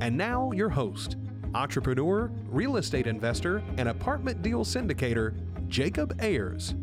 And now, your host, entrepreneur, real estate investor, and apartment deal syndicator, Jacob Ayers.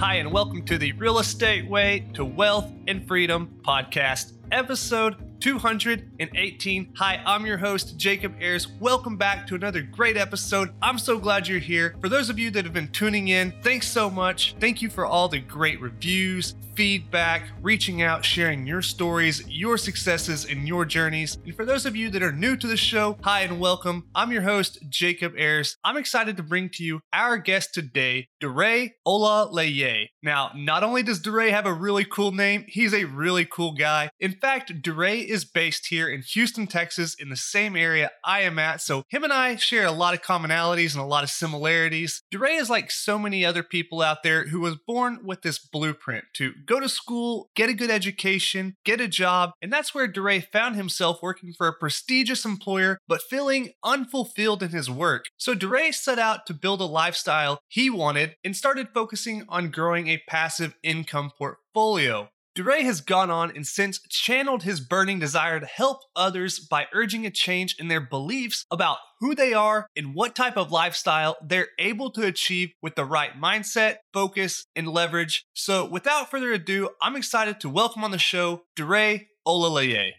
Hi, and welcome to the Real Estate Way to Wealth and Freedom podcast, episode 218. Hi, I'm your host, Jacob Ayers. Welcome back to another great episode. I'm so glad you're here. For those of you that have been tuning in, thanks so much. Thank you for all the great reviews, feedback, reaching out, sharing your stories, your successes, and your journeys. And for those of you that are new to the show, hi and welcome. I'm your host, Jacob Ayers. I'm excited to bring to you our guest today, Daray Olaleye. Now, not only does Daray have a really cool name, he's a really cool guy. In fact, Daray is based here in Houston, Texas, in the same area I am at. So him and I share a lot of commonalities and a lot of similarities. Daray is like so many other people out there who was born with this blueprint to go to school, get a good education, get a job, and that's where Daray found himself working for a prestigious employer, but feeling unfulfilled in his work. So Daray set out to build a lifestyle he wanted and started focusing on growing a passive income portfolio. Daray has gone on and since channeled his burning desire to help others by urging a change in their beliefs about who they are and what type of lifestyle they're able to achieve with the right mindset, focus, and leverage. So without further ado, I'm excited to welcome on the show, Daray Olaleye.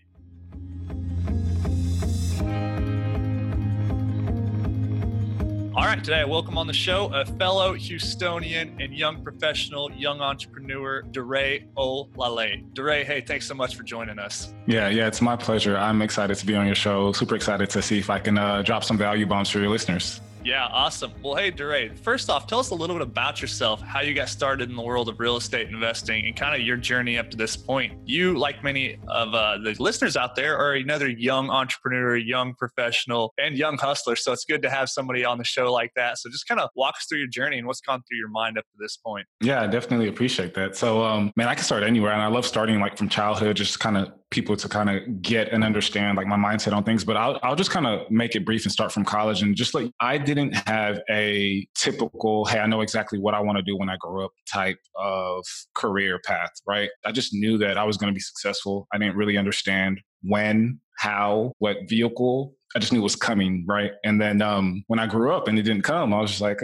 All right, today I welcome on the show a fellow Houstonian and young professional, young entrepreneur, Daray Olaleye. Daray, hey, thanks so much for joining us. Yeah, it's my pleasure. I'm excited to be on your show. Super excited to see if I can drop some value bombs for your listeners. Yeah, awesome. Well, hey, Daray, first off, tell us a little bit about yourself, how you got started in the world of real estate investing and kind of your journey up to this point. You, like many of the listeners out there, are another young entrepreneur, young professional, and young hustler. So it's good to have somebody on the show like that. So just kind of walk us through your journey and what's gone through your mind up to this point. Yeah, I definitely appreciate that. So, man, I can start anywhere. And I love starting like from childhood, just kind of people to kind of get and understand like my mindset on things, but I'll just kind of make it brief and start from college. And just like, I didn't have a typical, hey, I know exactly what I want to do when I grow up type of career path, right? I just knew that I was going to be successful. I didn't really understand when, how, what vehicle. I just knew it was coming, right? And then when I grew up and it didn't come, I was just like,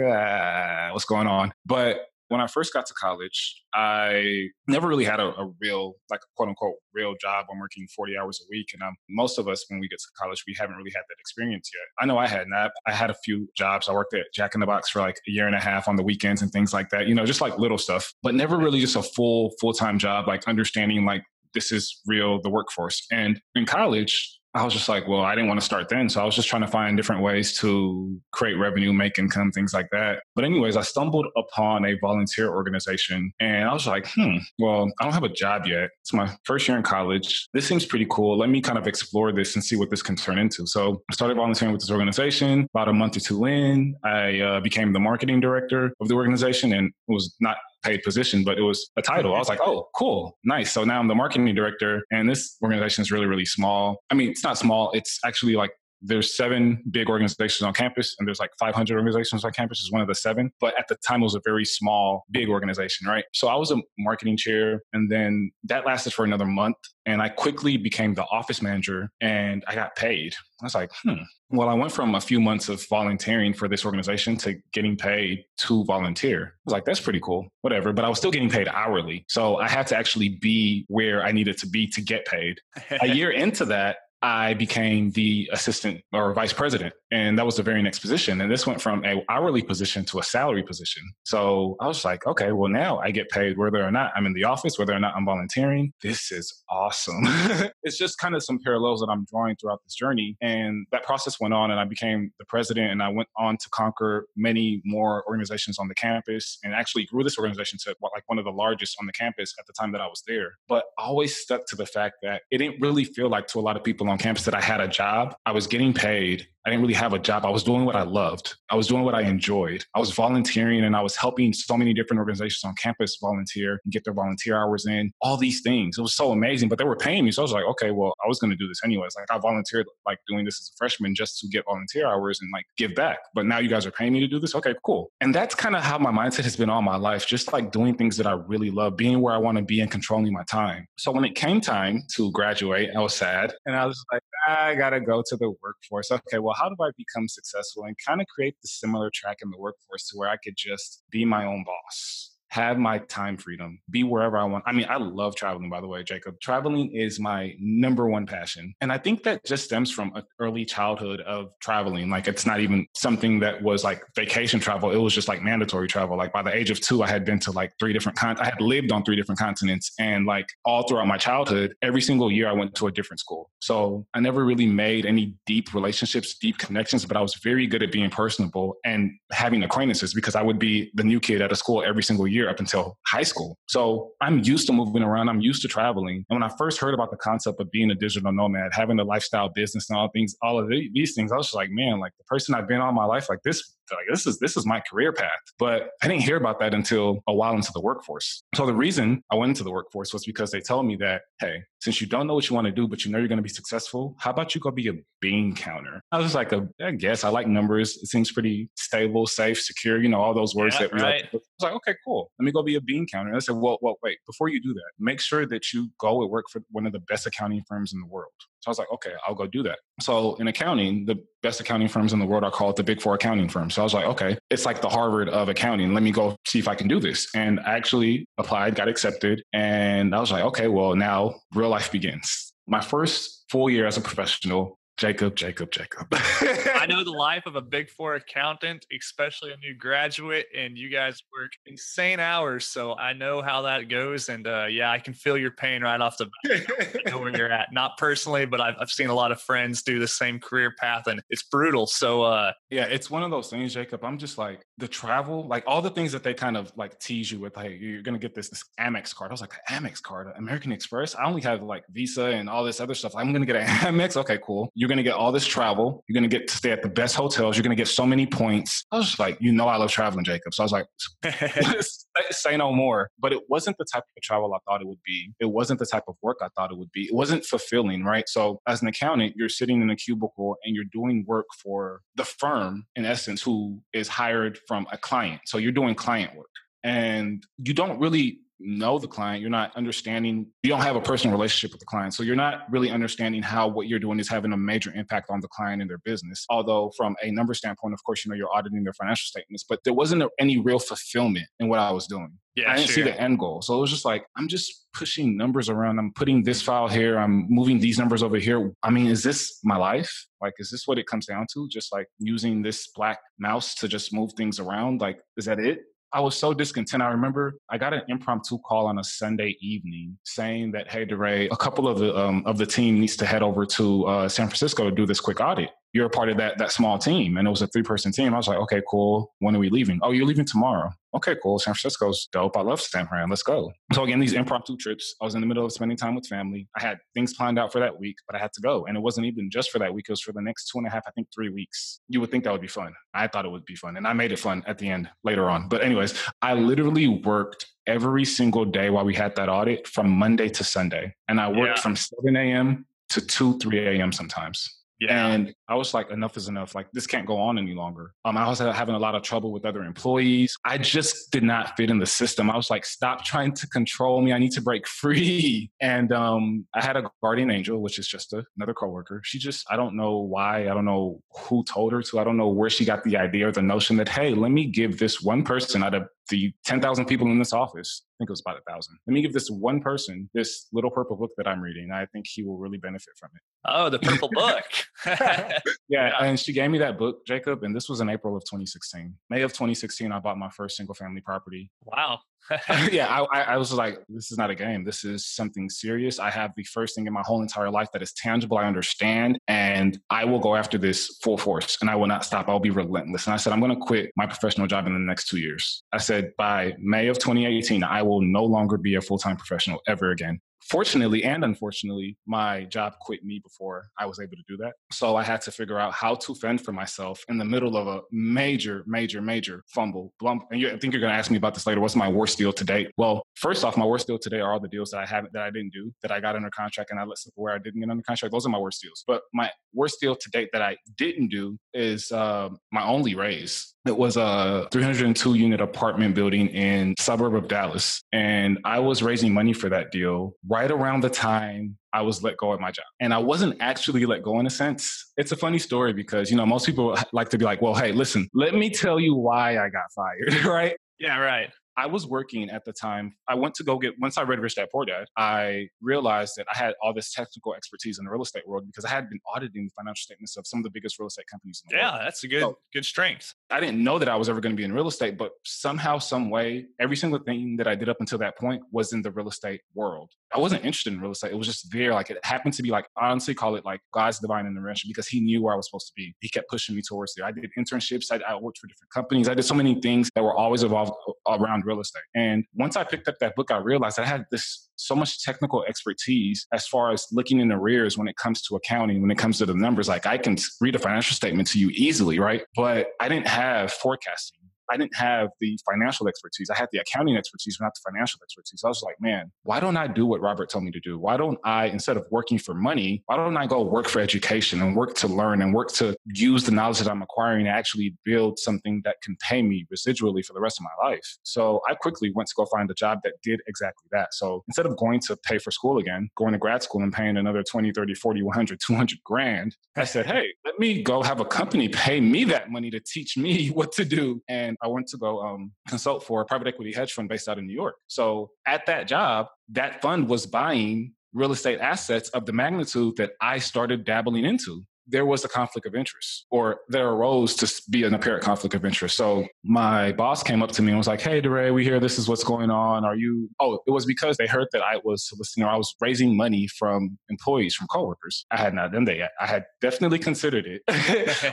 what's going on? But when I first got to college, I never really had a real, like a quote unquote, real job. I'm working 40 hours a week. And most of us, when we get to college, we haven't really had that experience yet. I know I hadn't. I had a few jobs. I worked at Jack in the Box for like a year and a half on the weekends and things like that, you know, just like little stuff, but never really just a full-time job, like understanding like this is real, the workforce. And in college, I was just like, well, I didn't want to start then. So I was just trying to find different ways to create revenue, make income, things like that. But anyways, I stumbled upon a volunteer organization and I was like, well, I don't have a job yet. It's my first year in college. This seems pretty cool. Let me kind of explore this and see what this can turn into. So I started volunteering with this organization. About a month or two in, I became the marketing director of the organization, and it was not paid position, but it was a title. I was like, oh, cool. Nice. So now I'm the marketing director, and this organization is really, really small. I mean, it's not small. It's actually like there's 7 big organizations on campus, and there's like 500 organizations on campus is one of the 7. But at the time, it was a very small, big organization, right? So I was a marketing chair, and then that lasted for another month. And I quickly became the office manager, and I got paid. I was like, Well, I went from a few months of volunteering for this organization to getting paid to volunteer. I was like, that's pretty cool, whatever. But I was still getting paid hourly. So I had to actually be where I needed to be to get paid. A year into that, I became the assistant or vice president And that was the very next position. And this went from an hourly position to a salary position. So I was like, okay, well, now I get paid whether or not I'm in the office, whether or not I'm volunteering. This is awesome. It's just kind of some parallels that I'm drawing throughout this journey. And that process went on and I became the president and I went on to conquer many more organizations on the campus and actually grew this organization to like one of the largest on the campus at the time that I was there. But I always stuck to the fact that it didn't really feel like to a lot of people on campus that I had a job. I was getting paid. I didn't really have a job. I was doing what I loved. I was doing what I enjoyed. I was volunteering and I was helping so many different organizations on campus volunteer and get their volunteer hours in, all these things. It was so amazing, but they were paying me. So I was like, okay, well, I was going to do this anyways. Like I volunteered like doing this as a freshman just to get volunteer hours and like give back. But now you guys are paying me to do this. Okay, cool. And that's kind of how my mindset has been all my life, just like doing things that I really love, being where I want to be and controlling my time. So when it came time to graduate, I was sad. And I was like, I got to go to the workforce. Okay, well, how do I become successful and kind of create the similar track in the workforce to where I could just be my own boss, have my time freedom, be wherever I want. I mean, I love traveling, by the way, Jacob. Traveling is my number one passion. And I think that just stems from an early childhood of traveling. Like it's not even something that was like vacation travel. It was just like mandatory travel. Like by the age of 2, I had been to like 3 different continents. I had lived on 3 different continents. And like all throughout my childhood, every single year I went to a different school. So I never really made any deep relationships, deep connections, but I was very good at being personable and having acquaintances because I would be the new kid at a school every single year up until high school. So I'm used to moving around. I'm used to traveling. And when I first heard about the concept of being a digital nomad, having a lifestyle business and all of these things, I was just like, man, like the person I've been all my life, like this is my career path. But I didn't hear about that until a while into the workforce. So the reason I went into the workforce was because they told me that, hey, since you don't know what you want to do, but you know you're going to be successful, how about you go be a bean counter? I was like, I guess I like numbers. It seems pretty stable, safe, secure, you know, all those words that we right. like. I was like, okay, cool. Let me go be a bean counter. And I said, well, wait, before you do that, make sure that you go and work for one of the best accounting firms in the world. So I was like, okay, I'll go do that. So in accounting, the best accounting firms in the world are called the Big 4 accounting firms. So I was like, okay, it's like the Harvard of accounting. Let me go see if I can do this. And I actually applied, got accepted. And I was like, okay, well, now real life begins. My first full year as a professional, Jacob. I know the life of a Big 4 accountant, especially a new graduate, and you guys work insane hours. So I know how that goes. And yeah, I can feel your pain right off the bat. I know where you're at. Not personally, but I've seen a lot of friends do the same career path and it's brutal. So yeah, it's one of those things, Jacob. I'm just like the travel, like all the things that they kind of like tease you with, like, hey, you're going to get this Amex card. I was like, Amex card, American Express. I only have like Visa and all this other stuff. I'm going to get an Amex. Okay, cool. You're going to get all this travel. You're going to get to stay at the best hotels. You're going to get so many points. I was just like, you know, I love traveling, Jacob. So I was like, say no more. But it wasn't the type of travel I thought it would be. It wasn't the type of work I thought it would be. It wasn't fulfilling, right? So as an accountant, you're sitting in a cubicle and you're doing work for the firm, in essence, who is hired from a client. So you're doing client work and you don't really know the client, you're not understanding, you don't have a personal relationship with the client. So you're not really understanding how what you're doing is having a major impact on the client and their business. Although from a number standpoint, of course, you know, you're auditing their financial statements, but there wasn't any real fulfillment in what I was doing. Yeah, I didn't see the end goal. So it was just like, I'm just pushing numbers around. I'm putting this file here. I'm moving these numbers over here. I mean, is this my life? Like, is this what it comes down to? Just like using this black mouse to just move things around? Like, is that it? I was so discontent. I remember I got an impromptu call on a Sunday evening saying that, hey, Daray, a couple of the team needs to head over to San Francisco to do this quick audit. You're a part of that small team. And it was a 3-person team. I was like, okay, cool. When are we leaving? Oh, you're leaving tomorrow. Okay, cool. San Francisco's dope. I love San Fran. Let's go. So again, these impromptu trips, I was in the middle of spending time with family. I had things planned out for that week, but I had to go. And it wasn't even just for that week. It was for the next 2.5, I think 3 weeks. You would think that would be fun. I thought it would be fun. And I made it fun at the end later on. But anyways, I literally worked every single day while we had that audit from Monday to Sunday. And I worked from 7 a.m. to 2, 3 a.m. sometimes. Yeah. And I was like, enough is enough. Like, this can't go on any longer. I was having a lot of trouble with other employees. I just did not fit in the system. I was like, stop trying to control me. I need to break free. And I had a guardian angel, which is just another coworker. She just, I don't know why. I don't know who told her to. I don't know where she got the idea or the notion that, hey, let me give this one person out of the 10,000 people in this office, I think it was about 1,000. Let me give this one person this little purple book that I'm reading. I think he will really benefit from it. Oh, the purple book. Yeah. And she gave me that book, Jacob, and this was in April of 2016. May of 2016, I bought my first single family property. Wow. I was like, this is not a game. This is something serious. I have the first thing in my whole entire life that is tangible. I understand. And I will go after this full force and I will not stop. I'll be relentless. And I said, I'm going to quit my professional job in the next 2 years. I said, by May of 2018, I will no longer be a full-time professional ever again. Fortunately and unfortunately, my job quit me before I was able to do that. So I had to figure out how to fend for myself in the middle of a major fumble, blump. And I think you're going to ask me about this later. What's my worst deal to date? Well, first off, my worst deal today are all the deals that I didn't do, that I got under contract and I let slip where I didn't get under contract. Those are my worst deals. But my worst deal to date that I didn't do is my only raise. It was a 302-unit apartment building in suburb of Dallas. And I was raising money for that deal right around the time I was let go at my job. And I wasn't actually let go in a sense. It's a funny story because, you know, most people like to be like, well, hey, listen, let me tell you why I got fired, right? Yeah, right. I was working at the time. I went to go get, once I read Rich Dad Poor Dad, I realized that I had all this technical expertise in the real estate world because I had been auditing the financial statements of some of the biggest real estate companies in the world. Yeah, that's a good strength. I didn't know that I was ever going to be in real estate, but somehow, some way, every single thing that I did up until that point was in the real estate world. I wasn't interested in real estate. It was just there. Like it happened to be like, honestly, call it like God's divine intervention because he knew where I was supposed to be. He kept pushing me towards there. I did internships. I worked for different companies. I did so many things that were always evolved around real estate. And once I picked up that book, I realized I had so much technical expertise as far as looking in arrears when it comes to accounting, when it comes to the numbers. Like I can read a financial statement to you easily, right? But I didn't have forecasting. I didn't have the financial expertise. I had the accounting expertise, but not the financial expertise. I was like, man, why don't I do what Robert told me to do? Why don't I, instead of working for money, why don't I go work for education and work to learn and work to use the knowledge that I'm acquiring to actually build something that can pay me residually for the rest of my life? So I quickly went to go find a job that did exactly that. So instead of going to pay for school again, going to grad school and paying another 20, 30, 40, 100, 200 grand, I said, hey, let me go have a company pay me that money to teach me what to do. And I went to go consult for a private equity hedge fund based out in New York. So at that job, that fund was buying real estate assets of the magnitude that I started dabbling into. There was a conflict of interest, or there arose to be an apparent conflict of interest. So my boss came up to me and was like, hey, Daray, we hear this is what's going on. It was because they heard that I was soliciting, or I was raising money from employees, from coworkers. I had not done that yet. I had definitely considered it,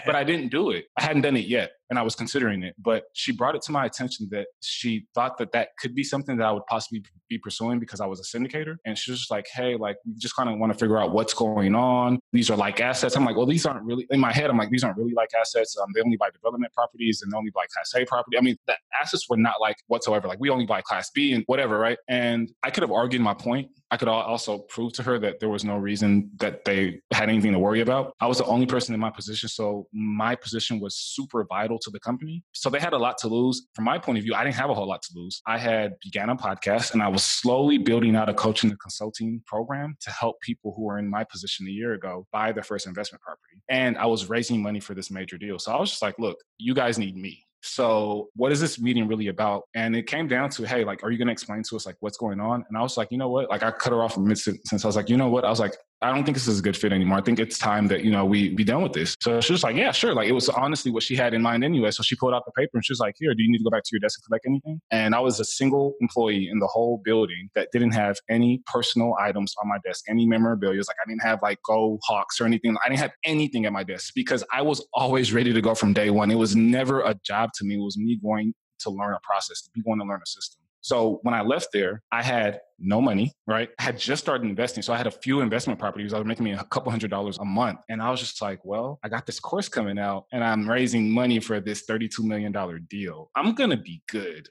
but I didn't do it. I hadn't done it yet. And I was considering it, but she brought it to my attention that she thought that that could be something that I would possibly be pursuing because I was a syndicator. And she was just like, hey, like, we just kind of want to figure out what's going on. These are like assets. I'm like, well, these aren't really, in my head, I'm like, these aren't really like assets. They only buy development properties and they only buy Class A property. I mean, the assets were not like whatsoever. Like we only buy Class B and whatever, right? And I could have argued my point. I could also prove to her that there was no reason that they had anything to worry about. I was the only person in my position. So my position was super vital to the company. So they had a lot to lose. From my point of view, I didn't have a whole lot to lose. I had began a podcast and I was slowly building out a coaching and consulting program to help people who were in my position a year ago buy their first investment property. And I was raising money for this major deal. So I was just like, look, you guys need me. So what is this meeting really about? And it came down to, hey, like, are you going to explain to us like what's going on? And I was like, you know what? Like I cut her off mid-sentence. I was like, you know what? I was like, I don't think this is a good fit anymore. I think it's time that, you know, we be done with this. So she was like, yeah, sure. Like it was honestly what she had in mind anyway. So she pulled out the paper and she was like, here, do you need to go back to your desk and collect anything? And I was a single employee in the whole building that didn't have any personal items on my desk, any memorabilia. It's like, I didn't have like Go Hawks or anything. I didn't have anything at my desk because I was always ready to go from day one. It was never a job to me. It was me going to learn a process, to be going to learn a system. So when I left there, I had no money, right? I had just started investing. So I had a few investment properties. I was making me a couple $100 a month. And I was just like, well, I got this course coming out and I'm raising money for this $32 million deal. I'm going to be good.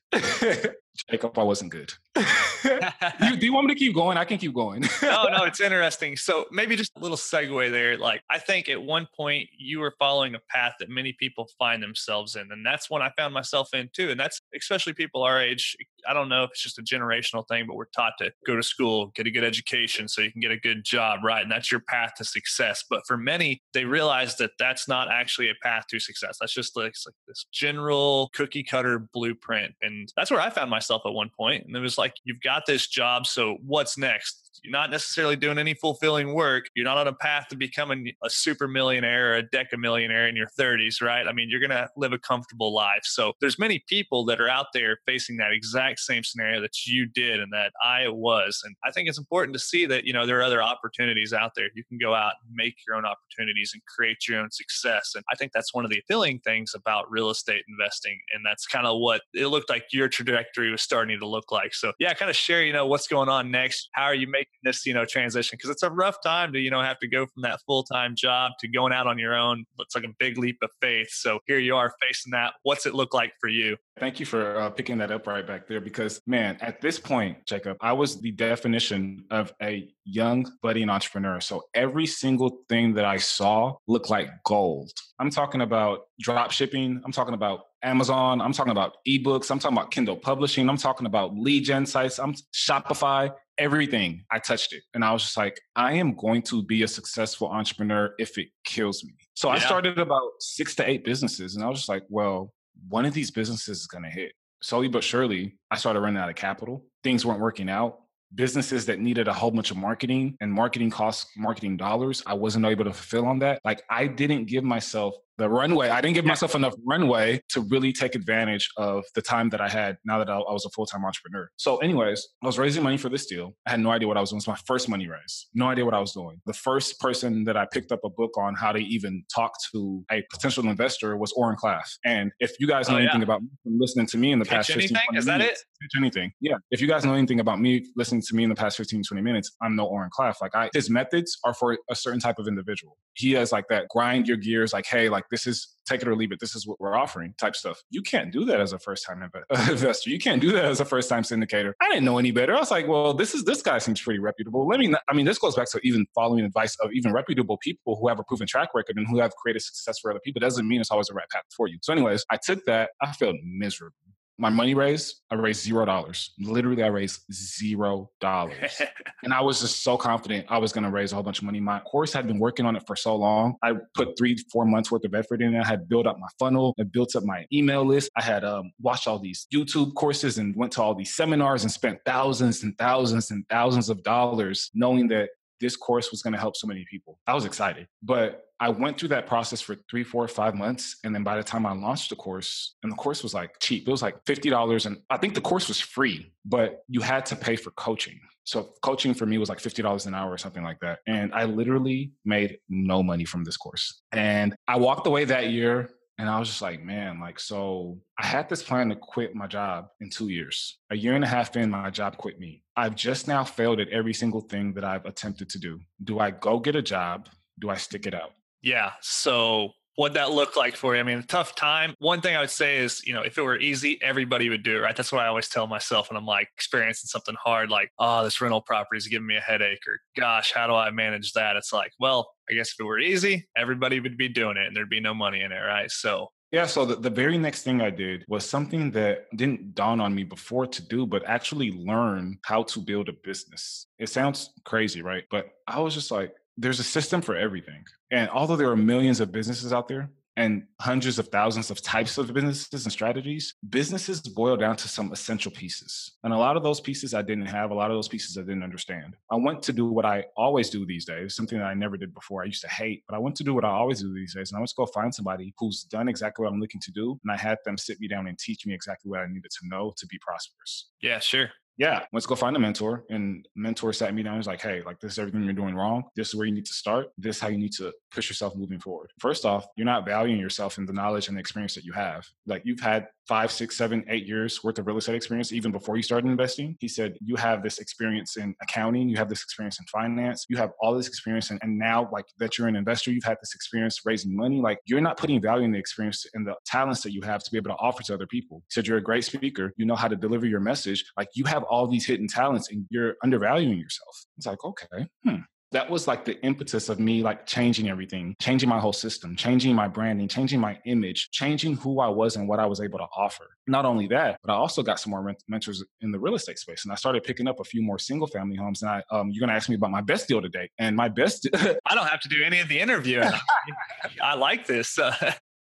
Jacob, I wasn't good. Do you want me to keep going? I can keep going. No, it's interesting. So maybe just a little segue there. Like I think at one point you were following a path that many people find themselves in. And that's one I found myself in too. And that's especially people our age. I don't know if it's just a generational thing, but we're taught to go to school, get a good education so you can get a good job, right? And that's your path to success. But for many, they realize that that's not actually a path to success. That's just like this general cookie cutter blueprint. And that's where I found myself at one point. And it was like, you've got this job, so what's next? You're not necessarily doing any fulfilling work. You're not on a path to becoming a super millionaire or a deca millionaire in your 30s, right? I mean, you're going to live a comfortable life. So there's many people that are out there facing that exact same scenario that you did and that I was. And I think it's important to see that, you know, there are other opportunities out there. You can go out and make your own opportunities and create your own success. And I think that's one of the appealing things about real estate investing. And that's kind of what it looked like your trajectory was starting to look like. So yeah, kind of share, you know, what's going on next. How are you making this, you know, transition? Because it's a rough time to, you know, have to go from that full-time job to going out on your own. It's like a big leap of faith. So here you are facing that. What's it look like for you? Thank you for picking that up right back there, because man, at this point, Jacob, I was the definition of a young budding entrepreneur. So every single thing that I saw looked like gold. I'm talking about drop shipping. I'm talking about Amazon. I'm talking about eBooks. I'm talking about Kindle publishing. I'm talking about lead gen sites. I'm Shopify. Everything. I touched it. And I was just like, I am going to be a successful entrepreneur if it kills me. So I started about 6 to 8 businesses. And I was just like, well, one of these businesses is going to hit. Slowly but surely, I started running out of capital. Things weren't working out. Businesses that needed a whole bunch of marketing and marketing costs, marketing dollars, I wasn't able to fulfill on that. Like I didn't give myself the runway. I didn't give myself enough runway to really take advantage of the time that I had now that I was a full-time entrepreneur. So anyways, I was raising money for this deal. I had no idea what I was doing. It was my first money raise. No idea what I was doing. The first person that I picked up a book on how to even talk to a potential investor was Oren Klaff. And if you guys know anything about me listening to me in the past 15, 20 minutes. Is that it? Pitch anything. Yeah. If you guys know anything about me listening to me in the past 15, 20 minutes, I'm no Oren Klaff. Like his methods are for a certain type of individual. He has like that grind your gears, like, hey, like this is take it or leave it. This is what we're offering type stuff. You can't do that as a first-time investor. You can't do that as a first-time syndicator. I didn't know any better. I was like, well, this guy seems pretty reputable. This goes back to even following advice of even reputable people who have a proven track record and who have created success for other people. It doesn't mean it's always the right path for you. So anyways, I took that. I failed miserably. My money raise, I raised $0. Literally, I raised $0. And I was just so confident I was going to raise a whole bunch of money. My course had been working on it for so long. I put 3-4 months worth of effort in it. I had built up my funnel. I built up my email list. I had watched all these YouTube courses and went to all these seminars and spent thousands and thousands and thousands of dollars knowing that this course was going to help so many people. I was excited, but I went through that process for 3, 4, 5 months. And then by the time I launched the course, and the course was like cheap, it was like $50. And I think the course was free, but you had to pay for coaching. So coaching for me was like $50 an hour or something like that. And I literally made no money from this course. And I walked away that year and I was just like, man, like, so I had this plan to quit my job in 2 years. A year and a half in, my job quit me. I've just now failed at every single thing that I've attempted to do. Do I go get a job? Do I stick it out? Yeah. So what'd that look like for you? I mean, a tough time. One thing I would say is, you know, if it were easy, everybody would do it, right? That's what I always tell myself when I'm like experiencing something hard, like, oh, this rental property is giving me a headache, or gosh, how do I manage that? It's like, well, I guess if it were easy, everybody would be doing it and there'd be no money in it, right? So yeah. So the very next thing I did was something that didn't dawn on me before to do, but actually learn how to build a business. It sounds crazy, right? But I was just like, there's a system for everything. And although there are millions of businesses out there and hundreds of thousands of types of businesses and strategies, businesses boil down to some essential pieces. And a lot of those pieces I didn't have, a lot of those pieces I didn't understand. I went to do what I always do these days, something that I never did before. I used to hate, but I went to do what I always do these days. And I went to go find somebody who's done exactly what I'm looking to do. And I had them sit me down and teach me exactly what I needed to know to be prosperous. Yeah, sure. Yeah, let's go find a mentor. And mentor sat me down. He's like, hey, like this is everything you're doing wrong. This is where you need to start. This is how you need to push yourself moving forward. First off, you're not valuing yourself in the knowledge and the experience that you have. Like you've had 5, 6, 7, 8 years worth of real estate experience, even before you started investing. He said, you have this experience in accounting. You have this experience in finance. You have all this experience. And now like that you're an investor, you've had this experience raising money. Like you're not putting value in the experience and the talents that you have to be able to offer to other people. He said, you're a great speaker. You know how to deliver your message. Like you have all these hidden talents and you're undervaluing yourself. It's like, okay, That was like the impetus of me like changing everything, changing my whole system, changing my branding, changing my image, changing who I was and what I was able to offer. Not only that, but I also got some more mentors in the real estate space. And I started picking up a few more single family homes. And you're going to ask me about my best deal today. And my best I don't have to do any of the interviewing. I like this.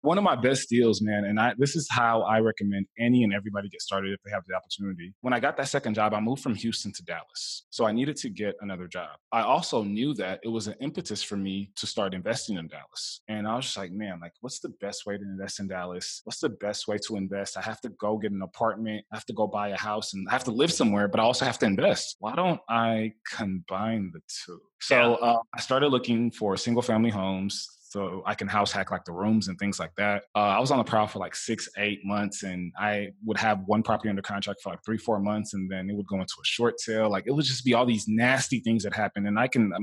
One of my best deals, man, and this is how I recommend any and everybody get started if they have the opportunity. When I got that second job, I moved from Houston to Dallas. So I needed to get another job. I also knew that it was an impetus for me to start investing in Dallas. And I was just like, man, like, what's the best way to invest in Dallas? What's the best way to invest? I have to go get an apartment. I have to go buy a house and I have to live somewhere, but I also have to invest. Why don't I combine the two? So I started looking for single family homes. So I can house hack like the rooms and things like that. I was on the prowl for like 6-8 months and I would have one property under contract for like 3-4 months and then it would go into a short sale. Like it would just be all these nasty things that happened. And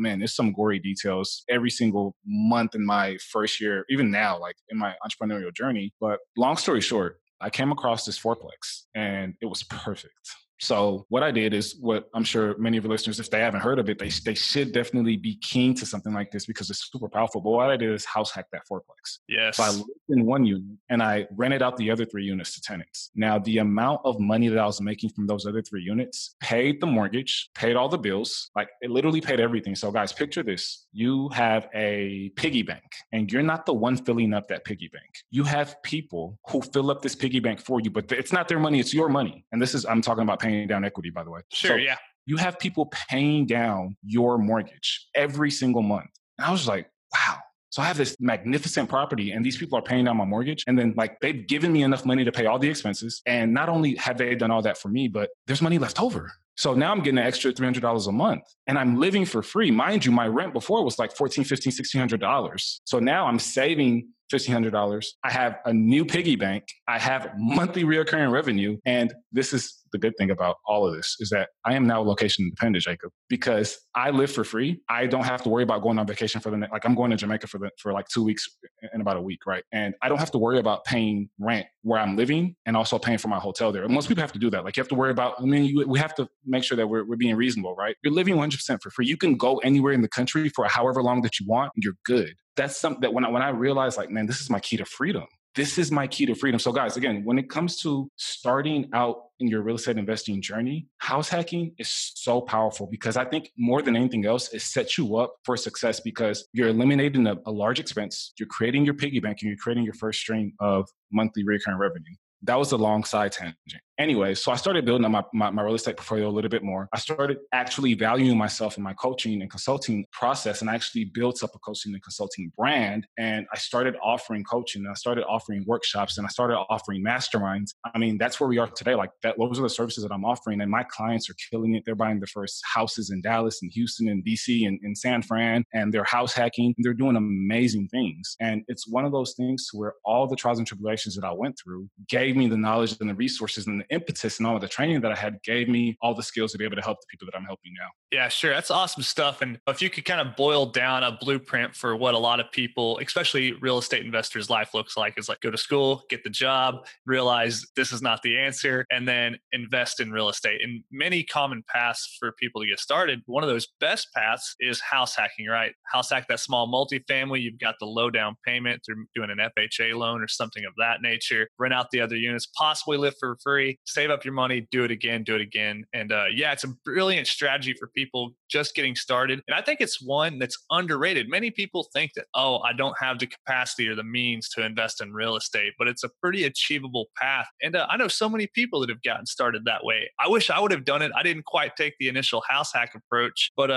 man, there's some gory details every single month in my first year, even now, like in my entrepreneurial journey. But long story short, I came across this fourplex and it was perfect. So what I did is what I'm sure many of your listeners, if they haven't heard of it, they should definitely be keen to something like this because it's super powerful. But what I did is house hack that fourplex. Yes. So I lived in one unit and I rented out the other 3 units to tenants. Now, the amount of money that I was making from those other 3 units paid the mortgage, paid all the bills, like it literally paid everything. So guys, picture this. You have a piggy bank and you're not the one filling up that piggy bank. You have people who fill up this piggy bank for you, but it's not their money, it's your money. And this is, I'm talking about paying down equity, by the way. Sure, so yeah. You have people paying down your mortgage every single month. And I was just like, wow. So I have this magnificent property and these people are paying down my mortgage. And then like they've given me enough money to pay all the expenses. And not only have they done all that for me, but there's money left over. So now I'm getting an extra $300 a month and I'm living for free. Mind you, my rent before was like $1,400, $1,500, $1,600. So now I'm saving $1,500. I have a new piggy bank. I have monthly recurring revenue. And this is the good thing about all of this is that I am now location independent, Jacob, because I live for free. I don't have to worry about going on vacation for the next, like I'm going to Jamaica for like 2 weeks in about a week, right? And I don't have to worry about paying rent where I'm living and also paying for my hotel there. And most people have to do that. Like you have to worry about, we have to make sure that we're being reasonable, right? You're living 100% for free. You can go anywhere in the country for however long that you want and you're good. That's something that when I realized like, man, this is my key to freedom. This is my key to freedom. So guys, again, when it comes to starting out in your real estate investing journey, house hacking is so powerful because I think more than anything else, it sets you up for success because you're eliminating a large expense, you're creating your piggy bank, and you're creating your first stream of monthly recurring revenue. That was a long side tangent. Anyway, so I started building up my real estate portfolio a little bit more. I started actually valuing myself in my coaching and consulting process, and I actually built up a coaching and consulting brand. And I started offering coaching, and I started offering workshops, and I started offering masterminds. I mean, that's where we are today. Like that, those are the services that I'm offering, and my clients are killing it. They're buying their first houses in Dallas, and Houston, and DC, and in San Fran, and they're house hacking. And they're doing amazing things, and it's one of those things where all the trials and tribulations that I went through gave me the knowledge and the resources and the impetus and all of the training that I had gave me all the skills to be able to help the people that I'm helping now. Yeah, sure. That's awesome stuff. And if you could kind of boil down a blueprint for what a lot of people, especially real estate investors' life looks like, is like go to school, get the job, realize this is not the answer, and then invest in real estate. And many common paths for people to get started. One of those best paths is house hacking, right? House hack that small multifamily. You've got the low down payment through doing an FHA loan or something of that nature. Rent out the other units, possibly live for free. Save up your money, do it again. And yeah, it's a brilliant strategy for people just getting started. And I think it's one that's underrated. Many people think that, oh, I don't have the capacity or the means to invest in real estate, but it's a pretty achievable path. And I know so many people that have gotten started that way. I wish I would have done it. I didn't quite take the initial house hack approach, but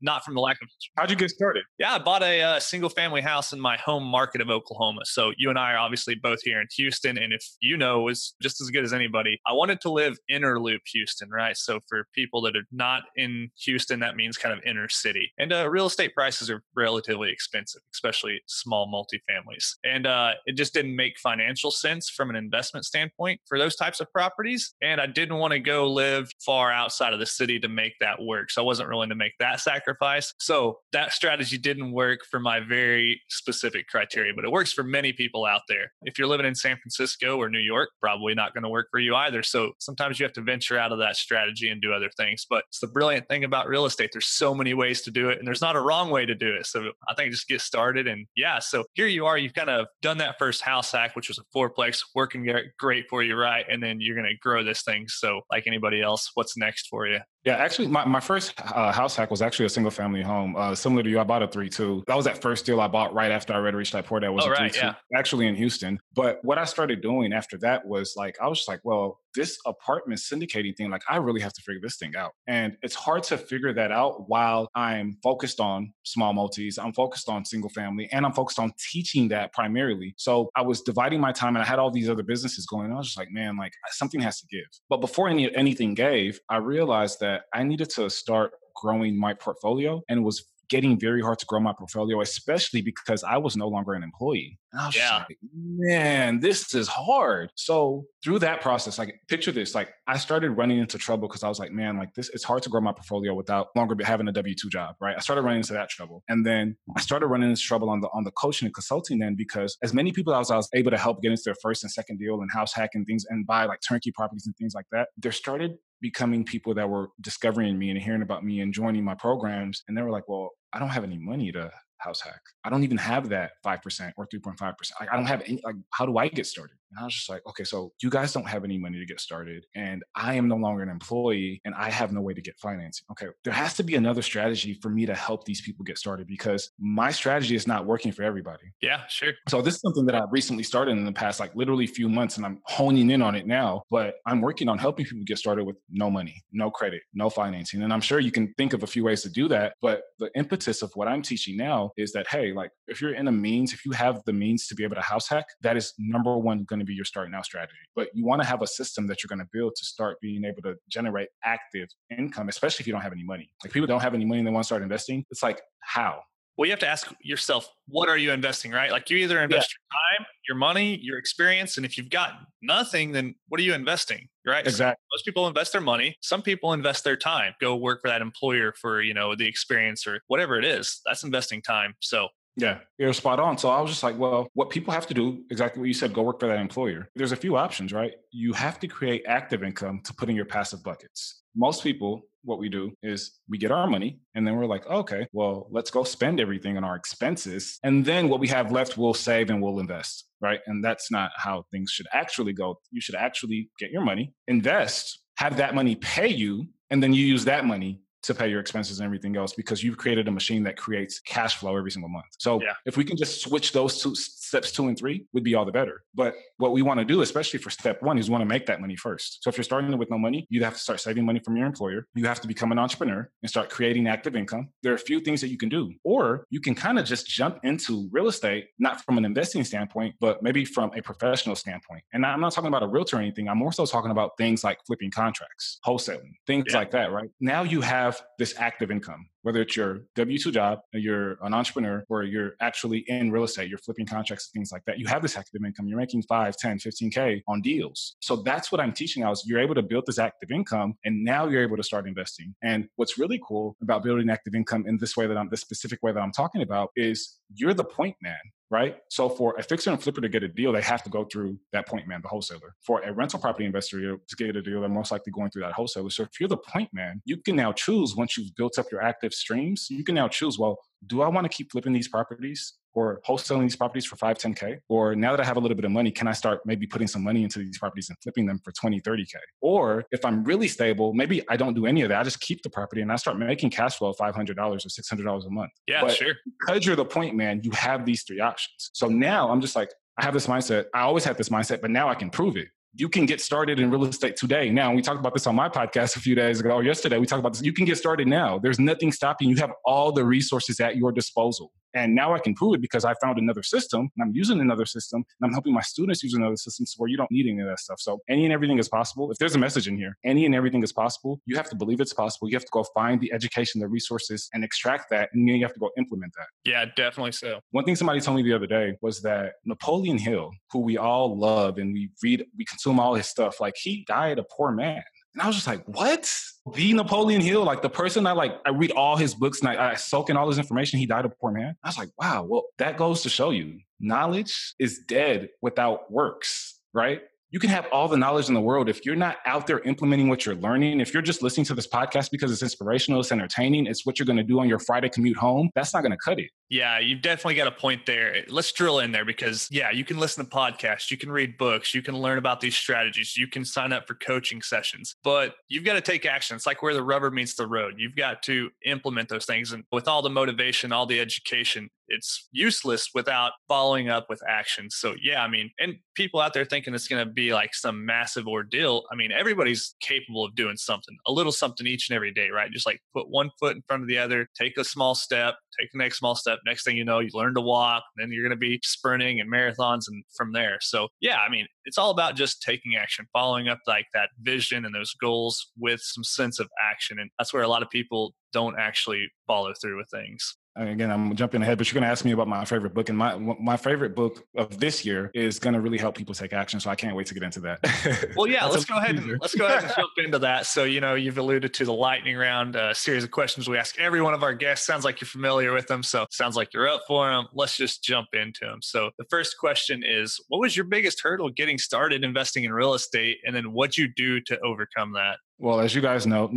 not from the lack of... How'd you get started? Yeah, I bought a single family house in my home market of Oklahoma. So you and I are obviously both here in Houston. And if you know, it's just as good as anybody. I wanted to live inner loop Houston, right? So for people that are not in Houston, that means kind of inner city. And real estate prices are relatively expensive, especially small multifamilies. And it just didn't make financial sense from an investment standpoint for those types of properties. And I didn't want to go live far outside of the city to make that work. So I wasn't willing to make that sacrifice. So that strategy didn't work for my very specific criteria, but it works for many people out there. If you're living in San Francisco or New York, probably not going to work for you either. So sometimes you have to venture out of that strategy and do other things. But it's the brilliant thing about real estate. There's so many ways to do it and there's not a wrong way to do it. So I think just get started. And yeah, so here you are, you've kind of done that first house hack, which was a fourplex, working great for you, right? And then you're going to grow this thing. So like anybody else, what's next for you? Yeah, actually, my first house hack was actually a single family home. Similar to you, I bought a 3-2. That was that first deal I bought right after I read Rich Dad Poor Dad was a 3-2, actually in Houston. But what I started doing after that was like, I was just like, well, this apartment syndicating thing, like I really have to figure this thing out. And it's hard to figure that out while I'm focused on small multis, I'm focused on single family, and I'm focused on teaching that primarily. So I was dividing my time and I had all these other businesses going. And I was just like, man, like something has to give. But before anything gave, I realized that I needed to start growing my portfolio, and it was getting very hard to grow my portfolio, especially because I was no longer an employee. And I was just like, man, this is hard. So through that process, like picture this, like I started running into trouble because I was like, man, like this, it's hard to grow my portfolio without longer having a W-2 job, right? I started running into that trouble. And then I started running into trouble on the coaching and consulting then, because as many people as I was able to help get into their first and second deal and house hack and things and buy like turnkey properties and things like that, there started becoming people that were discovering me and hearing about me and joining my programs. And they were like, well, I don't have any money to house hack. I don't even have that 5% or 3.5%. I don't have any, like, how do I get started? And I was just like, okay, so you guys don't have any money to get started. And I am no longer an employee and I have no way to get financing. Okay, there has to be another strategy for me to help these people get started because my strategy is not working for everybody. Yeah, sure. So this is something that I've recently started in the past, like literally few months, and I'm honing in on it now, but I'm working on helping people get started with no money, no credit, no financing. And I'm sure you can think of a few ways to do that. But the impetus of what I'm teaching now is that, hey, like if you're in a means, if you have the means to be able to house hack, that is number one going to be your start now strategy. But you want to have a system that you're going to build to start being able to generate active income, especially if you don't have any money. Like people don't have any money and they want to start investing. It's like, how? Well, you have to ask yourself, what are you investing, right? Like you either invest your time, your money, your experience. And if you've got nothing, then what are you investing, right? Exactly. So most people invest their money. Some people invest their time, go work for that employer for, you know, the experience or whatever it is. That's investing time. So yeah, you're spot on. So I was just like, well, what people have to do, exactly what you said, go work for that employer. There's a few options, right? You have to create active income to put in your passive buckets. Most people, what we do is we get our money and then we're like, okay, well, let's go spend everything on our expenses. And then what we have left, we'll save and we'll invest, right? And that's not how things should actually go. You should actually get your money, invest, have that money pay you, and then you use that money to pay your expenses and everything else, because you've created a machine that creates cash flow every single month. So if we can just switch those two steps, 2 and 3, would be all the better. But what we want to do, especially for step one, is want to make that money first. So if you're starting with no money, you'd have to start saving money from your employer. You have to become an entrepreneur and start creating active income. There are a few things that you can do, or you can kind of just jump into real estate, not from an investing standpoint, but maybe from a professional standpoint. And I'm not talking about a realtor or anything. I'm more so talking about things like flipping contracts, wholesaling, things like that, right? Now you have this active income, whether it's your W-2 job, or you're an entrepreneur, or you're actually in real estate, you're flipping contracts and things like that. You have this active income. You're making 5, 10, 15K on deals. So that's what I'm teaching now is you're able to build this active income, and now you're able to start investing. And what's really cool about building active income in this way that this specific way that I'm talking about is you're the point man, right? So for a fixer and flipper to get a deal, they have to go through that point man, the wholesaler. For a rental property investor to get a deal, they're most likely going through that wholesaler. So if you're the point man, you can now choose, once you've built up your active streams, you can now choose, well, do I want to keep flipping these properties or wholesaling these properties for 5, 10K? Or now that I have a little bit of money, can I start maybe putting some money into these properties and flipping them for 20, 30K? Or if I'm really stable, maybe I don't do any of that. I just keep the property and I start making cash flow of $500 or $600 a month. Yeah, but sure. Because you're the point man, you have these 3 options. So now I'm just like, I have this mindset. I always had this mindset, but now I can prove it. You can get started in real estate today. Now, we talked about this on my podcast a few days ago, or yesterday, we talked about this. You can get started now. There's nothing stopping you. You have all the resources at your disposal. And now I can prove it because I found another system and I'm using another system and I'm helping my students use another system, so where you don't need any of that stuff. So any and everything is possible. If there's a message in here, any and everything is possible. You have to believe it's possible. You have to go find the education, the resources, and extract that. And then you have to go implement that. Yeah, definitely so. One thing somebody told me the other day was that Napoleon Hill, who we all love and we read, we consume all his stuff, like he died a poor man. And I was just like, what? The Napoleon Hill, like the person I read all his books and I soak in all his information, he died a poor man. I was like, wow, well, that goes to show you knowledge is dead without works, right? You can have all the knowledge in the world. If you're not out there implementing what you're learning, if you're just listening to this podcast because it's inspirational, it's entertaining, it's what you're going to do on your Friday commute home, that's not going to cut it. Yeah, you've definitely got a point there. Let's drill in there because, yeah, you can listen to podcasts, you can read books, you can learn about these strategies, you can sign up for coaching sessions, but you've got to take action. It's like where the rubber meets the road. You've got to implement those things. And with all the motivation, all the education, it's useless without following up with action. So yeah, I mean, and people out there thinking it's going to be like some massive ordeal. I mean, everybody's capable of doing something, a little something each and every day, right? Just like put one foot in front of the other, take a small step, take the next small step. Next thing you know, you learn to walk, then you're going to be sprinting and marathons and from there. So yeah, I mean, it's all about just taking action, following up like that vision and those goals with some sense of action. And that's where a lot of people don't actually follow through with things. Again, I'm jumping ahead, but you're going to ask me about my favorite book. And my favorite book of this year is going to really help people take action. So I can't wait to get into that. Well, yeah, let's go ahead and jump into that. So, you know, you've alluded to the lightning round, a series of questions we ask every one of our guests. Sounds like you're familiar with them. So sounds like you're up for them. Let's just jump into them. So the first question is, what was your biggest hurdle getting started investing in real estate? And then what'd you do to overcome that? Well, as you guys know,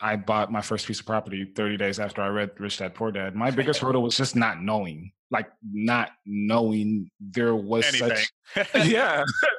I bought my first piece of property 30 days after I read Rich Dad, Poor Dad. My biggest hurdle was just not knowing there was anything.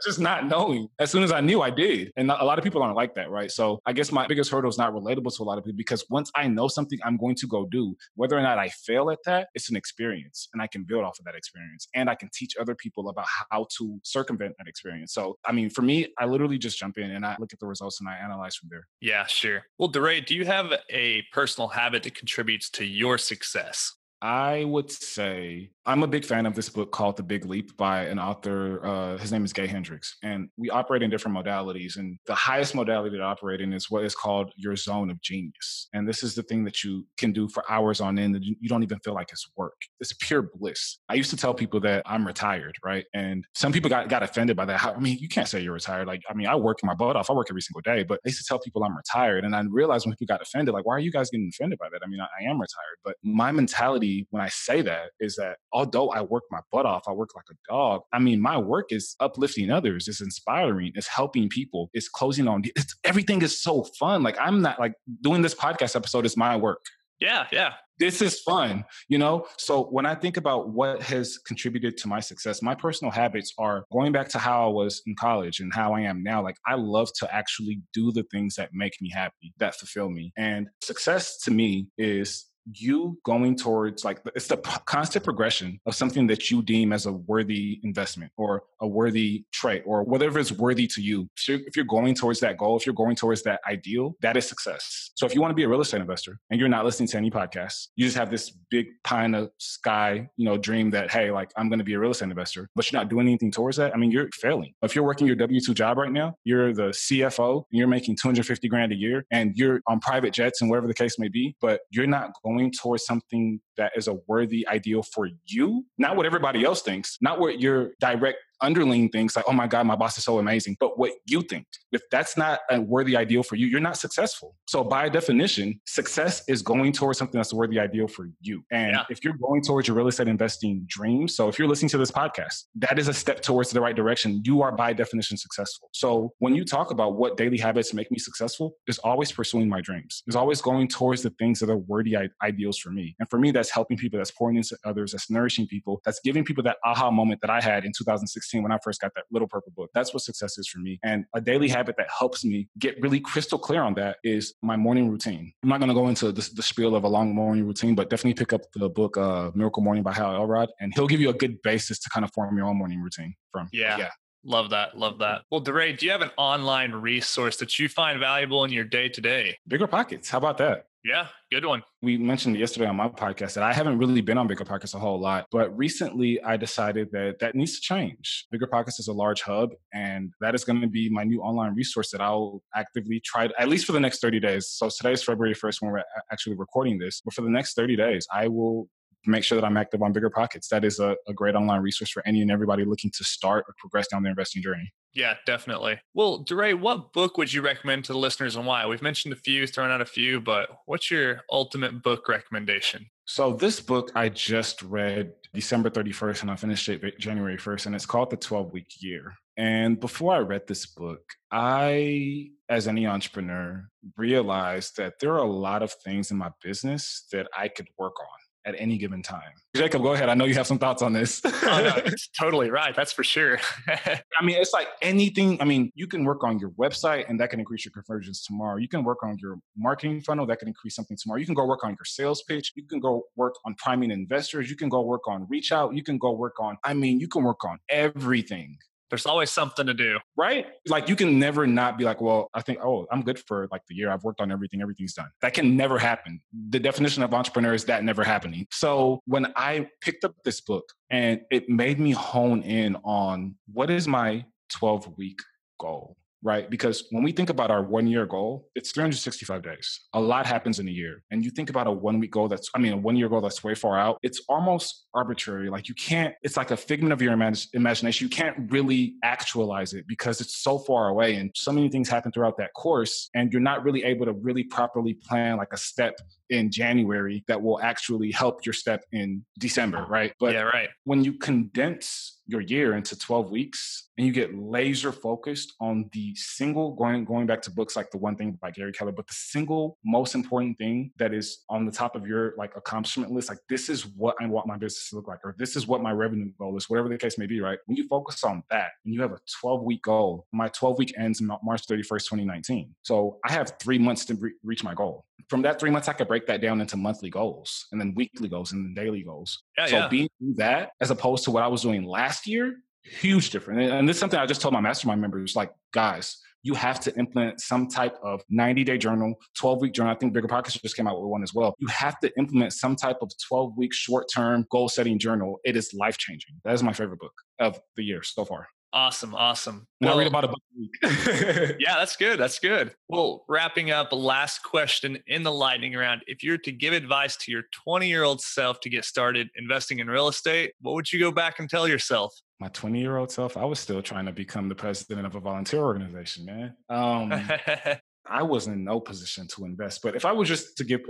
Just not knowing. As soon as I knew, I did. And a lot of people aren't like that, right? So I guess my biggest hurdle is not relatable to a lot of people because once I know something I'm going to go do, whether or not I fail at that, it's an experience and I can build off of that experience and I can teach other people about how to circumvent that experience. So, I mean, for me, I literally just jump in and I look at the results and I analyze from there. Yeah, sure. Well, Daray, do you have a personal habit that contributes to your success? I would say I'm a big fan of this book called The Big Leap by an author. His name is Gay Hendricks. And we operate in different modalities. And the highest modality that I operate in is what is called your zone of genius. And this is the thing that you can do for hours on end that you don't even feel like it's work. It's pure bliss. I used to tell people that I'm retired, right? And some people got offended by that. I mean, you can't say you're retired. Like, I mean, I work my butt off. I work every single day. But I used to tell people I'm retired. And I realized when people got offended, like, why are you guys getting offended by that? I mean, I am retired. But my mentality when I say that is that although I work my butt off, I work like a dog. I mean, my work is uplifting others. It's inspiring. It's helping people. It's closing on. Everything is so fun. Like I'm not like doing this podcast episode is my work. Yeah. Yeah. This is fun, you know? So when I think about what has contributed to my success, my personal habits are going back to how I was in college and how I am now. Like I love to actually do the things that make me happy, that fulfill me. And success to me is you going towards like, it's the constant progression of something that you deem as a worthy investment or a worthy trait or whatever is worthy to you. So if you're going towards that goal, if you're going towards that ideal, that is success. So if you want to be a real estate investor and you're not listening to any podcasts, you just have this big pie in the sky, you know, dream that, hey, like I'm going to be a real estate investor, but you're not doing anything towards that. I mean, you're failing. If you're working your W-2 job right now, you're the CFO and you're making $250,000 a year and you're on private jets and whatever the case may be, but you're not going towards something that is a worthy ideal for you, not what everybody else thinks, not what your direct underling thinks, like, oh my God, my boss is so amazing, but what you think. If that's not a worthy ideal for you, you're not successful. So by definition, success is going towards something that's a worthy ideal for you. And if you're going towards your real estate investing dream, so if you're listening to this podcast, that is a step towards the right direction. You are by definition successful. So when you talk about what daily habits make me successful, it's always pursuing my dreams. It's always going towards the things that are worthy ideals for me. And for me, that's helping people, that's pouring into others, that's nourishing people, that's giving people that aha moment that I had in 2016. When I first got that little purple book. That's what success is for me. And a daily habit that helps me get really crystal clear on that is my morning routine. I'm not going to go into the spiel of a long morning routine, but definitely pick up the book, Miracle Morning by Hal Elrod, and he'll give you a good basis to kind of form your own morning routine from. Yeah. Love that. Love that. Well, Daray, do you have an online resource that you find valuable in your day-to-day? BiggerPockets. How about that? Yeah, good one. We mentioned yesterday on my podcast that I haven't really been on BiggerPockets a whole lot, but recently I decided that needs to change. BiggerPockets is a large hub, and that is going to be my new online resource that I'll actively try, at least for the next 30 days. So today's February 1st when we're actually recording this, but for the next 30 days, I will make sure that I'm active on BiggerPockets. That is a great online resource for any and everybody looking to start or progress down their investing journey. Yeah, definitely. Well, Daray, what book would you recommend to the listeners and why? We've mentioned a few, thrown out a few, but what's your ultimate book recommendation? So this book I just read December 31st and I finished it January 1st, and it's called The 12 Week Year. And before I read this book, I, as any entrepreneur, realized that there are a lot of things in my business that I could work on. at any given time. Jacob, go ahead. I know you have some thoughts on this. Oh, no, it's totally right. That's for sure. I mean, it's like anything. I mean, you can work on your website and that can increase your conversions tomorrow. You can work on your marketing funnel. That can increase something tomorrow. You can go work on your sales pitch. You can go work on priming investors. You can go work on reach out. You can go work on, I mean, you can work on everything. There's always something to do, right? Like you can never not be like, well, I think, oh, I'm good for like the year. I've worked on everything. Everything's done. That can never happen. The definition of entrepreneur is that never happening. So when I picked up this book and it made me hone in on what is my 12-week goal, right? Because when we think about our 1 year goal, it's 365 days. A lot happens in a year. And you think about a 1 year goal that's way far out. It's almost arbitrary. Like you can't, it's like a figment of your imagination. You can't really actualize it because it's so far away. And so many things happen throughout that course. And you're not really able to really properly plan like a step in January that will actually help your step in December, right? But yeah, right. When you condense your year into 12 weeks and you get laser focused on the single, going back to books like The One Thing by Gary Keller, but the single most important thing that is on the top of your like accomplishment list, like this is what I want my business to look like, or this is what my revenue goal is, whatever the case may be, right? When you focus on that and you have a 12-week goal, my 12-week ends March 31st, 2019. So I have 3 months to reach my goal. From that 3 months, I could break that down into monthly goals and then weekly goals and then daily goals. Being that as opposed to what I was doing last year, huge difference. And this is something I just told my mastermind members, like, guys, you have to implement some type of 90-day journal, 12-week journal. I think BiggerPockets just came out with one as well. You have to implement some type of 12-week short-term goal-setting journal. It is life-changing. That is my favorite book of the year so far. Awesome. Well, I read about a book a week. Yeah, that's good. Well, wrapping up, last question in the lightning round. If you're to give advice to your 20-year-old self to get started investing in real estate, what would you go back and tell yourself? My 20-year-old self, I was still trying to become the president of a volunteer organization, man. I was in no position to invest. But if I was just to give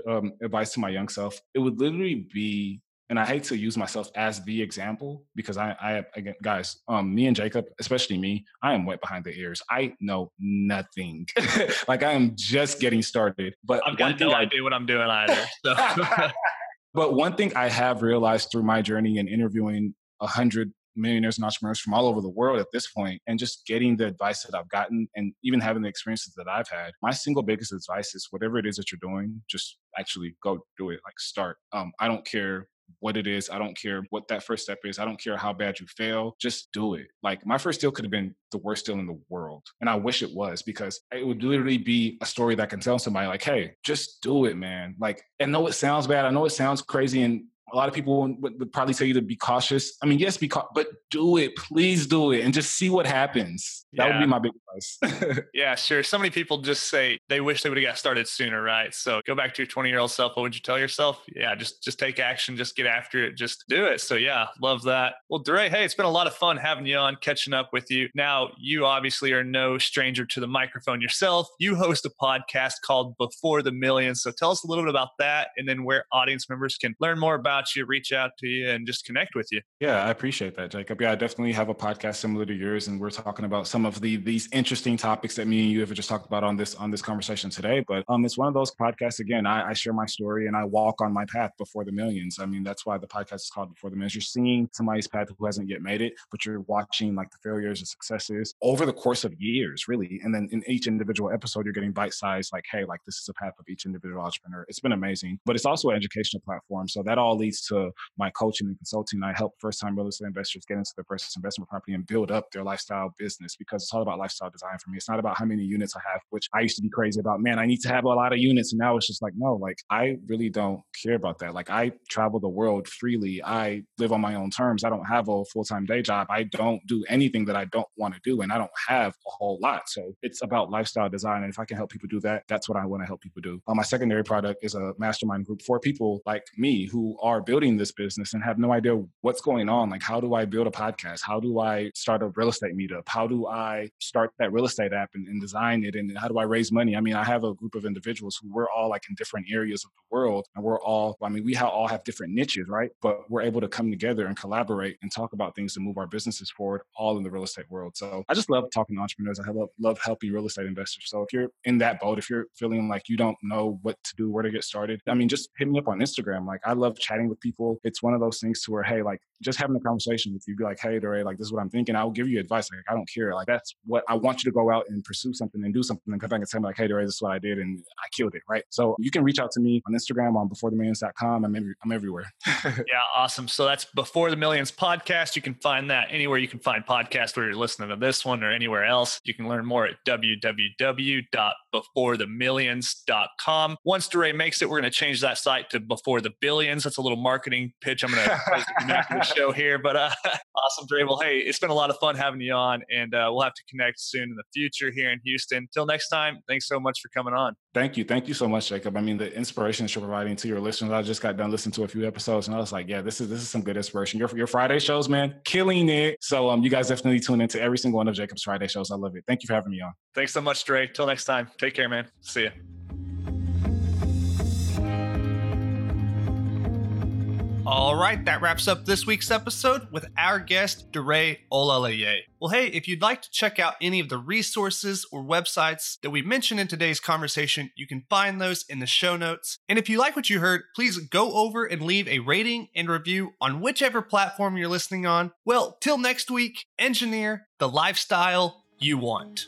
advice to my young self, it would literally be, and I hate to use myself as the example because I, again, guys, me and Jacob, especially me, I am wet behind the ears. I know nothing. Like I am just getting started. But I've got no idea what I'm doing either. So. But one thing I have realized through my journey in interviewing 100 millionaires and entrepreneurs from all over the world at this point, and just getting the advice that I've gotten and even having the experiences that I've had, my single biggest advice is whatever it is that you're doing, just actually go do it. Like start. I don't care what it is. I don't care what that first step is. I don't care how bad you fail. Just do it. Like my first deal could have been the worst deal in the world. And I wish it was, because it would literally be a story that I can tell somebody like, hey, just do it, man. Like, I know it sounds bad. I know it sounds crazy. And a lot of people would probably tell you to be cautious. I mean, yes, but do it. Please do it and just see what happens. That would be my big advice. Yeah, sure. So many people just say they wish they would have got started sooner, right? So go back to your 20-year-old self. What would you tell yourself? Yeah, just take action. Just get after it. Just do it. So yeah, love that. Well, Daray, hey, it's been a lot of fun having you on, catching up with you. Now, you obviously are no stranger to the microphone yourself. You host a podcast called Before the Millions. So tell us a little bit about that and then where audience members can learn more about you, reach out to you, and just connect with you. Yeah, I appreciate that, Jacob. Yeah, I definitely have a podcast similar to yours, and we're talking about some of these interesting topics that me and you have just talked about on this conversation today. But it's one of those podcasts, again, I share my story and I walk on my path before the millions. I mean, that's why the podcast is called Before the Millions. You're seeing somebody's path who hasn't yet made it, but you're watching like the failures and successes over the course of years, really. And then in each individual episode, you're getting bite-sized, like, hey, like this is a path of each individual entrepreneur. It's been amazing, but it's also an educational platform. So that all leads to my coaching and consulting. I help first-time real estate investors get into their first investment property and build up their lifestyle business, because it's all about lifestyle design for me. It's not about how many units I have, which I used to be crazy about. Man, I need to have a lot of units. And now it's just like, no, like I really don't care about that. Like I travel the world freely. I live on my own terms. I don't have a full-time day job. I don't do anything that I don't want to do. And I don't have a whole lot. So it's about lifestyle design. And if I can help people do that, that's what I want to help people do. My secondary product is a mastermind group for people like me who are building this business and have no idea what's going on. Like, how do I build a podcast? How do I start a real estate meetup? How do I start that real estate app and design it? And how do I raise money? I mean, I have a group of individuals who we're all like in different areas of the world. And we're all, I mean, we all have different niches, right? But we're able to come together and collaborate and talk about things to move our businesses forward, all in the real estate world. So I just love talking to entrepreneurs. I love helping real estate investors. So if you're in that boat, if you're feeling like you don't know what to do, where to get started, I mean, just hit me up on Instagram. Like, I love chatting with people. It's one of those things to where, hey, like just having a conversation with you, be like, hey, Daray, like, this is what I'm thinking. I'll give you advice. Like, I don't care. Like, that's what I want you to go out and pursue something and do something and come back and tell me like, hey, Daray, this is what I did and I killed it, right? So you can reach out to me on Instagram on beforethemillions.com. I'm everywhere. Yeah, awesome. So that's Before the Millions podcast. You can find that anywhere you can find podcasts, where you're listening to this one or anywhere else. You can learn more at www.beforethemillions.com. Once Daray makes it, we're going to change that site to Before the Billions. That's a little marketing pitch I'm going to place at the back of the show here. But awesome, Daray. Well, hey, it's been a lot of fun having you on, and we'll have to connect soon in the future here in Houston. Till next time, thanks so much for coming on. Thank you. Thank you so much, Jacob. I mean, the inspiration that you're providing to your listeners, I just got done listening to a few episodes and I was like, yeah, this is some good inspiration. Your Friday shows, man, killing it. So you guys definitely tune into every single one of Jacob's Friday shows. I love it. Thank you for having me on. Thanks so much, Daray. Till next time. Take care, man. See ya. All right, that wraps up this week's episode with our guest, Daray Olaleye. Well, hey, if you'd like to check out any of the resources or websites that we mentioned in today's conversation, you can find those in the show notes. And if you like what you heard, please go over and leave a rating and review on whichever platform you're listening on. Well, till next week, engineer the lifestyle you want.